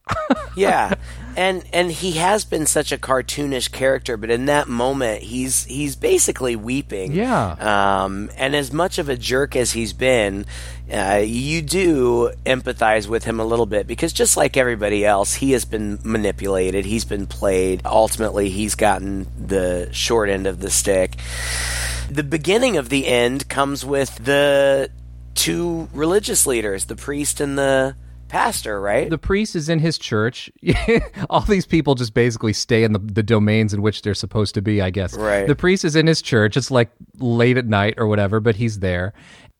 Yeah. And and he has been such a cartoonish character, but in that moment he's he's basically weeping. Yeah. Um, and as much of a jerk as he's been, uh, you do empathize with him a little bit, because just like everybody else, he has been manipulated, he's been played. Ultimately, he's gotten the short end of the stick. The beginning of the end comes with the two religious leaders, the priest and the pastor, right? The priest is in his church. All these people just basically stay in the, the domains in which they're supposed to be, I guess. Right. The priest is in his church. It's like late at night or whatever, but he's there.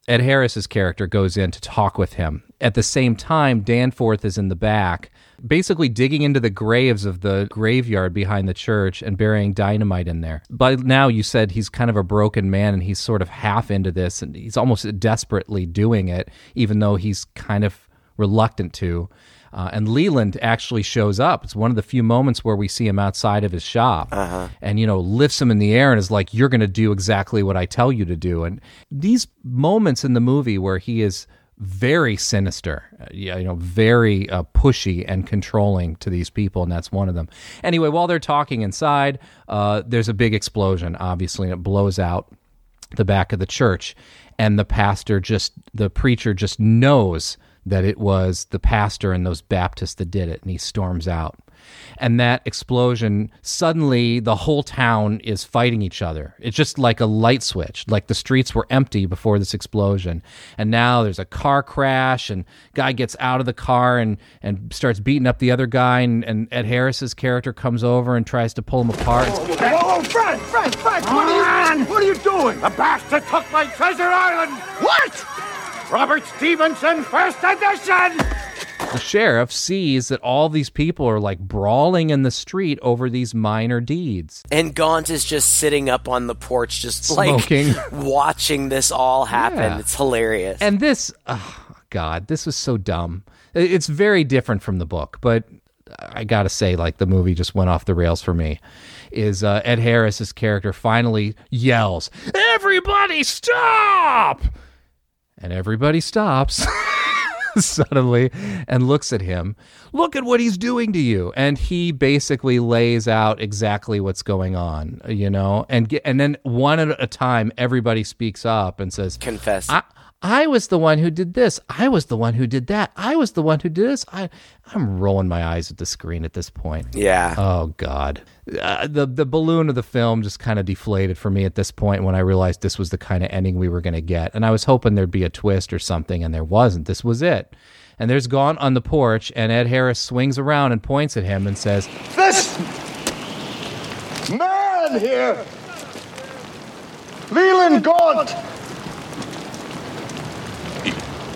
Ed Harris's character goes in to talk with him. At the same time, Danforth is in the back, basically digging into the graves of the graveyard behind the church and burying dynamite in there. By now, you said he's kind of a broken man, and he's sort of half into this, and he's almost desperately doing it, even though he's kind of reluctant to. Uh, and Leland actually shows up. It's one of the few moments where we see him outside of his shop, uh-huh. and, you know, lifts him in the air and is like, "You're going to do exactly what I tell you to do." And these moments in the movie where he is very sinister, you know, very uh, pushy and controlling to these people, and that's one of them. Anyway, while they're talking inside, uh, there's a big explosion, obviously, and it blows out the back of the church, and the pastor just, the preacher just knows that it was the pastor and those Baptists that did it, and he storms out. And that explosion, suddenly the whole town is fighting each other. It's just like a light switch, like the streets were empty before this explosion. And now there's a car crash, and guy gets out of the car and, and starts beating up the other guy, and, and Ed Harris's character comes over and tries to pull him apart. Oh, oh, oh, oh Frank, Frank, Frank, what are, you, what are you doing? The bastard took my treasure island. What? Robert Stevenson, first edition! The sheriff sees that all these people are like brawling in the street over these minor deeds. And Gaunt is just sitting up on the porch, just smoking, like watching this all happen. Yeah. It's hilarious. And this, oh God, this was so dumb. It's very different from the book, but I gotta say, like, the movie just went off the rails for me. Is uh, Ed Harris's character finally yells, "Everybody stop!" And everybody stops suddenly and looks at him. Look at what he's doing to you. And he basically lays out exactly what's going on, you know? And get, and then one at a time, everybody speaks up and says, confess. I, I was the one who did this. I was the one who did that. I was the one who did this. I, I'm rolling my eyes at the screen at this point. Yeah. Oh, God. Uh, the, the balloon of the film just kind of deflated for me at this point when I realized this was the kind of ending we were going to get. And I was hoping there'd be a twist or something, and there wasn't. This was it. And there's Gaunt on the porch, and Ed Harris swings around and points at him and says, "This man here, Leland Gaunt.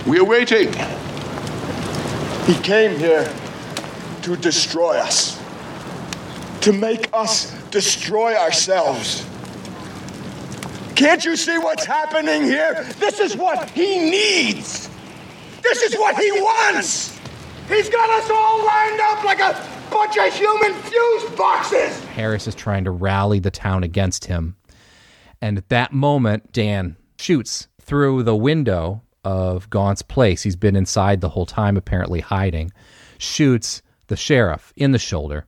We're waiting. He came here to destroy us, to make us destroy ourselves. Can't you see what's happening here? This is what he needs. This is what he wants. He's got us all lined up like a bunch of human fuse boxes." Harris is trying to rally the town against him. And at that moment, Dan shoots through the window of Gaunt's place. He's been inside the whole time, apparently hiding. Shoots the sheriff in the shoulder.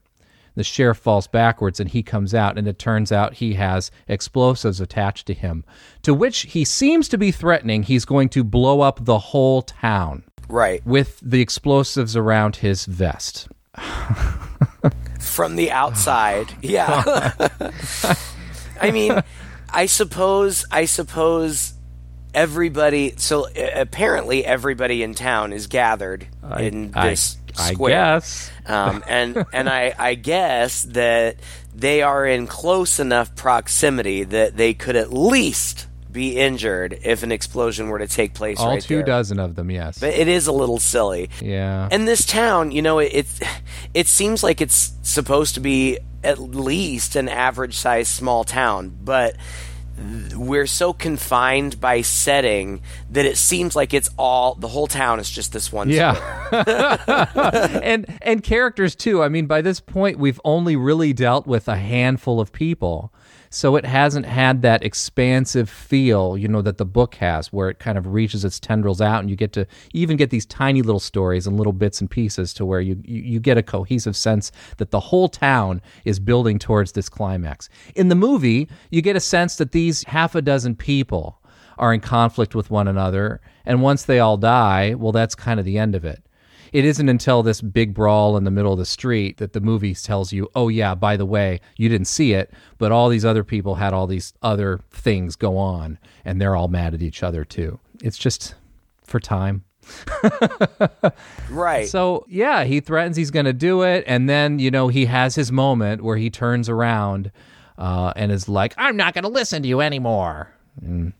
The sheriff falls backwards, and he comes out, and it turns out he has explosives attached to him, to which he seems to be threatening he's going to blow up the whole town. Right. With the explosives around his vest. From the outside. Yeah. I mean, I suppose, I suppose... Everybody, so apparently everybody in town is gathered I, in this I, square. I guess. um, and and I, I guess that they are in close enough proximity that they could at least be injured if an explosion were to take place All right there. All two dozen of them, yes. But it is a little silly. Yeah. And this town, you know, it, it, it seems like it's supposed to be at least an average-sized small town, but we're so confined by setting that it seems like it's all, the whole town is just this one. Yeah. and and characters too. I mean, by this point, we've only really dealt with a handful of people. So it hasn't had that expansive feel, you know, that the book has, where it kind of reaches its tendrils out, and you get to even get these tiny little stories and little bits and pieces to where you, you, you get a cohesive sense that the whole town is building towards this climax. In the movie, you get a sense that these half a dozen people are in conflict with one another, and once they all die, well, that's kind of the end of it. It isn't until this big brawl in the middle of the street that the movie tells you, oh yeah, by the way, you didn't see it, but all these other people had all these other things go on, and they're all mad at each other too. It's just for time. Right. So yeah, he threatens he's going to do it, and then, you know, he has his moment where he turns around uh, and is like, I'm not going to listen to you anymore. And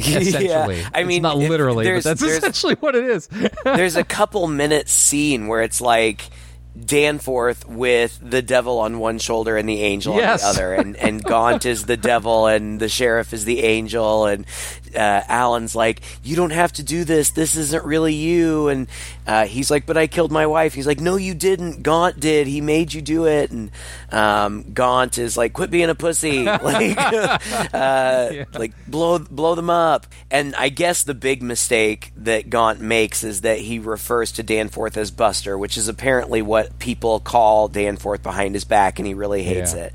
essentially, yeah, I mean, it's not literally, but that's essentially what it is. There's a couple minute scene where it's like Danforth with the devil on one shoulder and the angel yes. on the other, and, and Gaunt is the devil and the sheriff is the angel, and uh, Alan's like, you don't have to do this, this isn't really you, and uh, he's like, but I killed my wife. He's like, no you didn't, Gaunt did, he made you do it. And um, Gaunt is like, quit being a pussy, like, uh, yeah. like blow, blow them up. And I guess the big mistake that Gaunt makes is that he refers to Danforth as Buster, which is apparently what what people call Danforth behind his back, and he really hates yeah. it.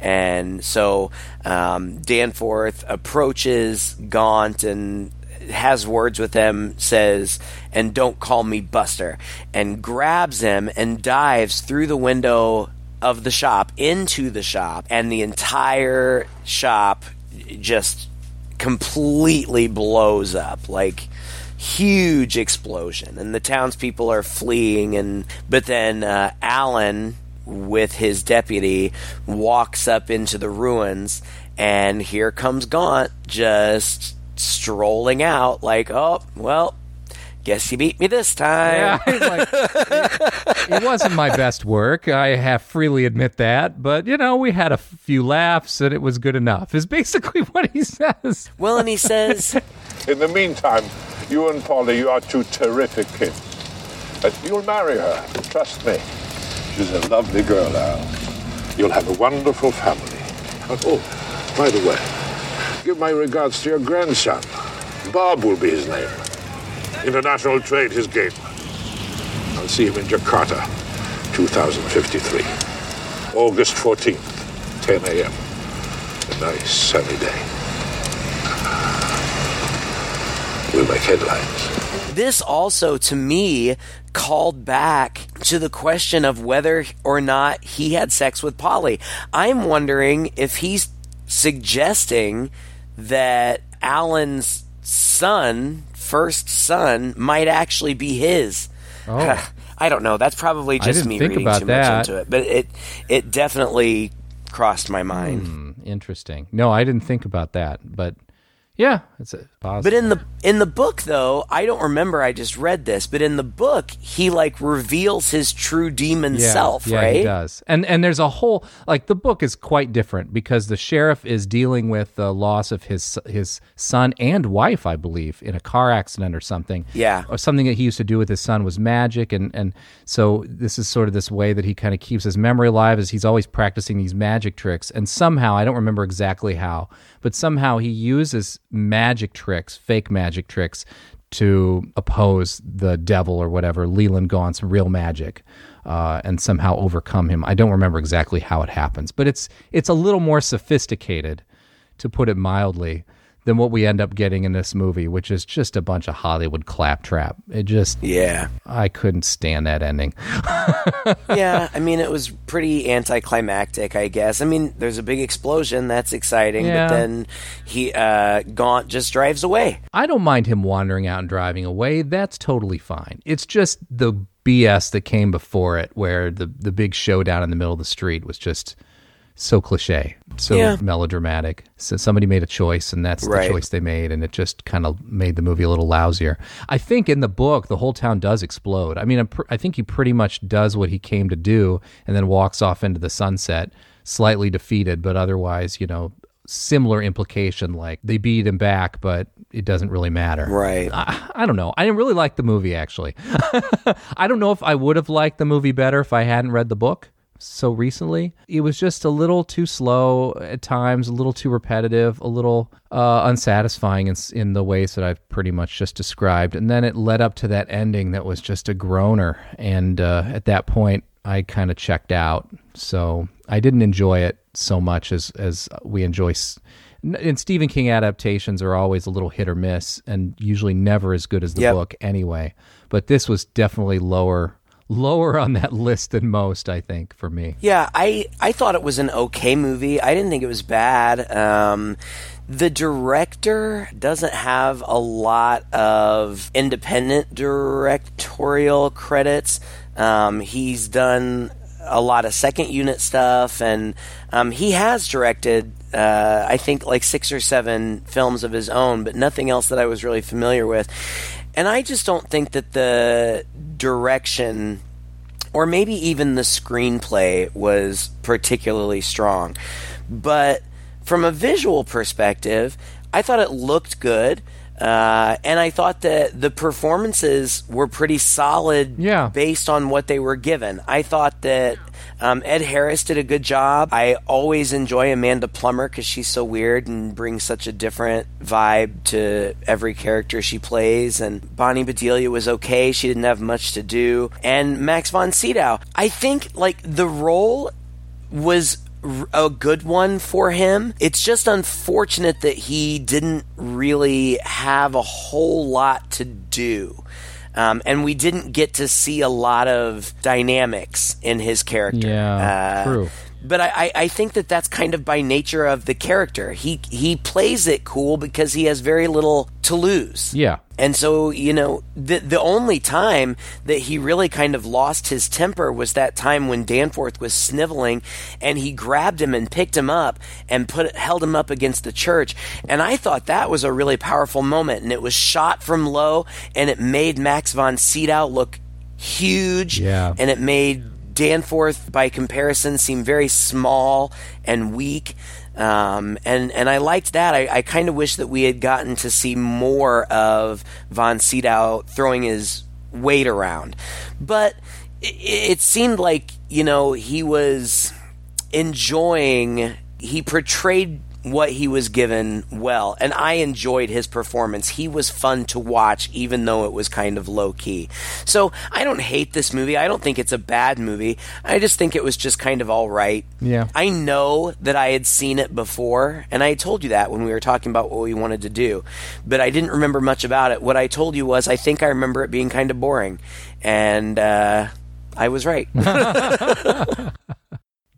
And so um, Danforth approaches Gaunt and has words with him, says, "And don't call me Buster," and grabs him and dives through the window of the shop into the shop, and the entire shop just completely blows up, like huge explosion, and the townspeople are fleeing. And but then uh, Alan with his deputy walks up into the ruins, and here comes Gaunt just strolling out like, "Oh, well, guess you beat me this time." Yeah, like, it, it wasn't my best work. I have freely admit that, but you know, we had a few laughs and it was good enough, is basically what he says. Well, and he says, "In the meantime, you and Polly, you are two terrific kids. But you'll marry her, trust me. She's a lovely girl now. You'll have a wonderful family. Oh, by the way, give my regards to your grandson. Bob will be his name. International trade, his game. I'll see him in Jakarta, two thousand fifty-three. August fourteenth, ten a.m. A nice sunny day. We'll make headlines." This also, to me, called back to the question of whether or not he had sex with Polly. I'm wondering if he's suggesting that Alan's son... first son might actually be his. Oh. I don't know. That's probably just me reading too much into it, but it it definitely crossed my mind. Hmm, interesting. No, I didn't think about that, but yeah, it's a positive. But in the in the book, though, I don't remember. I just read this, but in the book, he like reveals his true demon yeah, self, yeah, right? Yeah, he does. And and there's a whole like the book is quite different because the sheriff is dealing with the loss of his his son and wife, I believe, in a car accident or something. Yeah, or something that he used to do with his son was magic, and and so this is sort of this way that he kind of keeps his memory alive, is he's always practicing these magic tricks, and somehow I don't remember exactly how, but somehow he uses magic tricks. Fake magic tricks to oppose the devil or whatever, Leland Gaunt's real magic, uh, and somehow overcome him. I don't remember exactly how it happens, but it's it's a little more sophisticated, to put it mildly, than what we end up getting in this movie, which is just a bunch of Hollywood claptrap. It just... Yeah. I couldn't stand that ending. Yeah, I mean, it was pretty anticlimactic, I guess. I mean, there's a big explosion. That's exciting. Yeah. But then he uh, Gaunt just drives away. I don't mind him wandering out and driving away. That's totally fine. It's just the B S that came before it, where the, the big showdown in the middle of the street was just... so cliche, so yeah. melodramatic. So somebody made a choice, and that's right. the choice they made, and it just kind of made the movie a little lousier. I think in the book, the whole town does explode. I mean, I'm pr- I think he pretty much does what he came to do and then walks off into the sunset, slightly defeated, but otherwise, you know, similar implication, like they beat him back, but it doesn't really matter. Right. I, I don't know. I didn't really like the movie, actually. I don't know if I would have liked the movie better if I hadn't read the book so recently. It was just a little too slow at times, a little too repetitive, a little uh, unsatisfying in, in the ways that I've pretty much just described. And then it led up to that ending that was just a groaner. And uh, at that point, I kind of checked out. So I didn't enjoy it so much as, as we enjoy... S- and Stephen King adaptations are always a little hit or miss and usually never as good as the yep. book anyway. But this was definitely lower... lower on that list than most, I think, for me. Yeah, I, I thought it was an okay movie. I didn't think it was bad. Um, the director doesn't have a lot of independent directorial credits. Um, he's done a lot of second unit stuff, and um, he has directed... Uh, I think like six or seven films of his own, but nothing else that I was really familiar with. And I just don't think that the direction or maybe even the screenplay was particularly strong. But from a visual perspective, I thought it looked good. Uh, and I thought that the performances were pretty solid yeah. based on what they were given. I thought that um, Ed Harris did a good job. I always enjoy Amanda Plummer because she's so weird and brings such a different vibe to every character she plays. And Bonnie Bedelia was okay. She didn't have much to do. And Max von Sydow, I think like the role was a good one for him. It's just unfortunate that he didn't really have a whole lot to do. Um, and we didn't get to see a lot of dynamics in his character. Yeah, uh, true. But I, I think that that's kind of by nature of the character. He he plays it cool because he has very little to lose. Yeah. And so, you know, the the only time that he really kind of lost his temper was that time when Danforth was sniveling and he grabbed him and picked him up and put held him up against the church. And I thought that was a really powerful moment. And it was shot from low and it made Max von Sydow look huge. Yeah. And it made Danforth, by comparison, seemed very small and weak, um, and and I liked that. I, I kind of wish that we had gotten to see more of von Sydow throwing his weight around, but it, it seemed like, you know, he was enjoying. He portrayed what he was given well, and I enjoyed his performance. He was fun to watch, even though it was kind of low key. So I don't hate this movie. I don't think it's a bad movie. I just think it was just kind of all right. Yeah. I know that I had seen it before, and I told you that when we were talking about what we wanted to do, but I didn't remember much about it. What I told you was I think I remember it being kind of boring, and uh, I was right.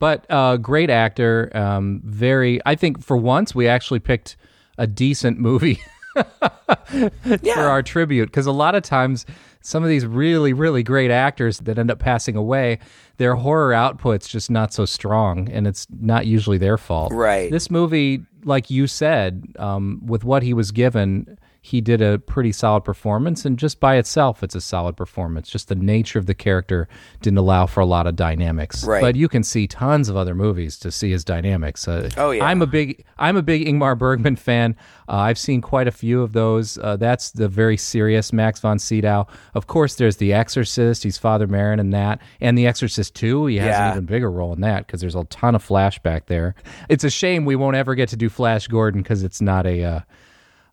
But uh, great actor, um, very. I think for once we actually picked a decent movie yeah. for our tribute, because a lot of times some of these really, really great actors that end up passing away, their horror output's just not so strong, and it's not usually their fault. Right. This movie, like you said, um, with what he was given, he did a pretty solid performance, and just by itself, it's a solid performance. Just the nature of the character didn't allow for a lot of dynamics. Right. But you can see tons of other movies to see his dynamics. Uh, oh yeah, I'm a big I'm a big Ingmar Bergman fan. Uh, I've seen quite a few of those. Uh, that's the very serious Max von Sydow. Of course, there's The Exorcist. He's Father Marin in that, and The Exorcist two. He has yeah. an even bigger role in that because there's a ton of flashback there. It's a shame we won't ever get to do Flash Gordon because it's not a uh,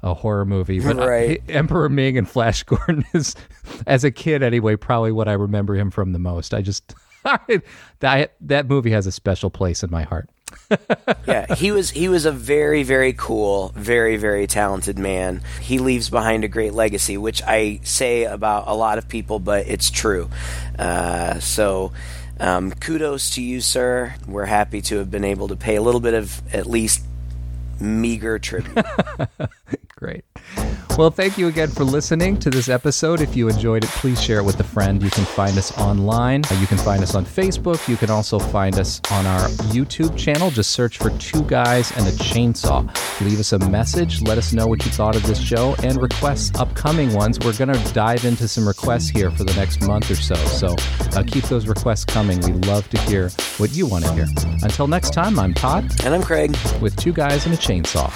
a horror movie, but right. I, Emperor Ming and Flash Gordon is, as a kid anyway, probably what I remember him from the most. I just, I, that, that movie has a special place in my heart. yeah, he was he was a very, very cool, very, very talented man. He leaves behind a great legacy, which I say about a lot of people, but it's true. Uh, so um, kudos to you, sir. We're happy to have been able to pay a little bit of at least meager tribute. Great. Well, thank you again for listening to this episode. If you enjoyed it, please share it with a friend. You can find us online. You can find us on Facebook. You can also find us on our YouTube channel. Just search for Two Guys and a Chainsaw. Leave us a message. Let us know what you thought of this show and request upcoming ones. We're going to dive into some requests here for the next month or so. So uh, keep those requests coming. We love to hear what you want to hear. Until next time, I'm Todd. And I'm Craig. With Two Guys and a Chainsaw.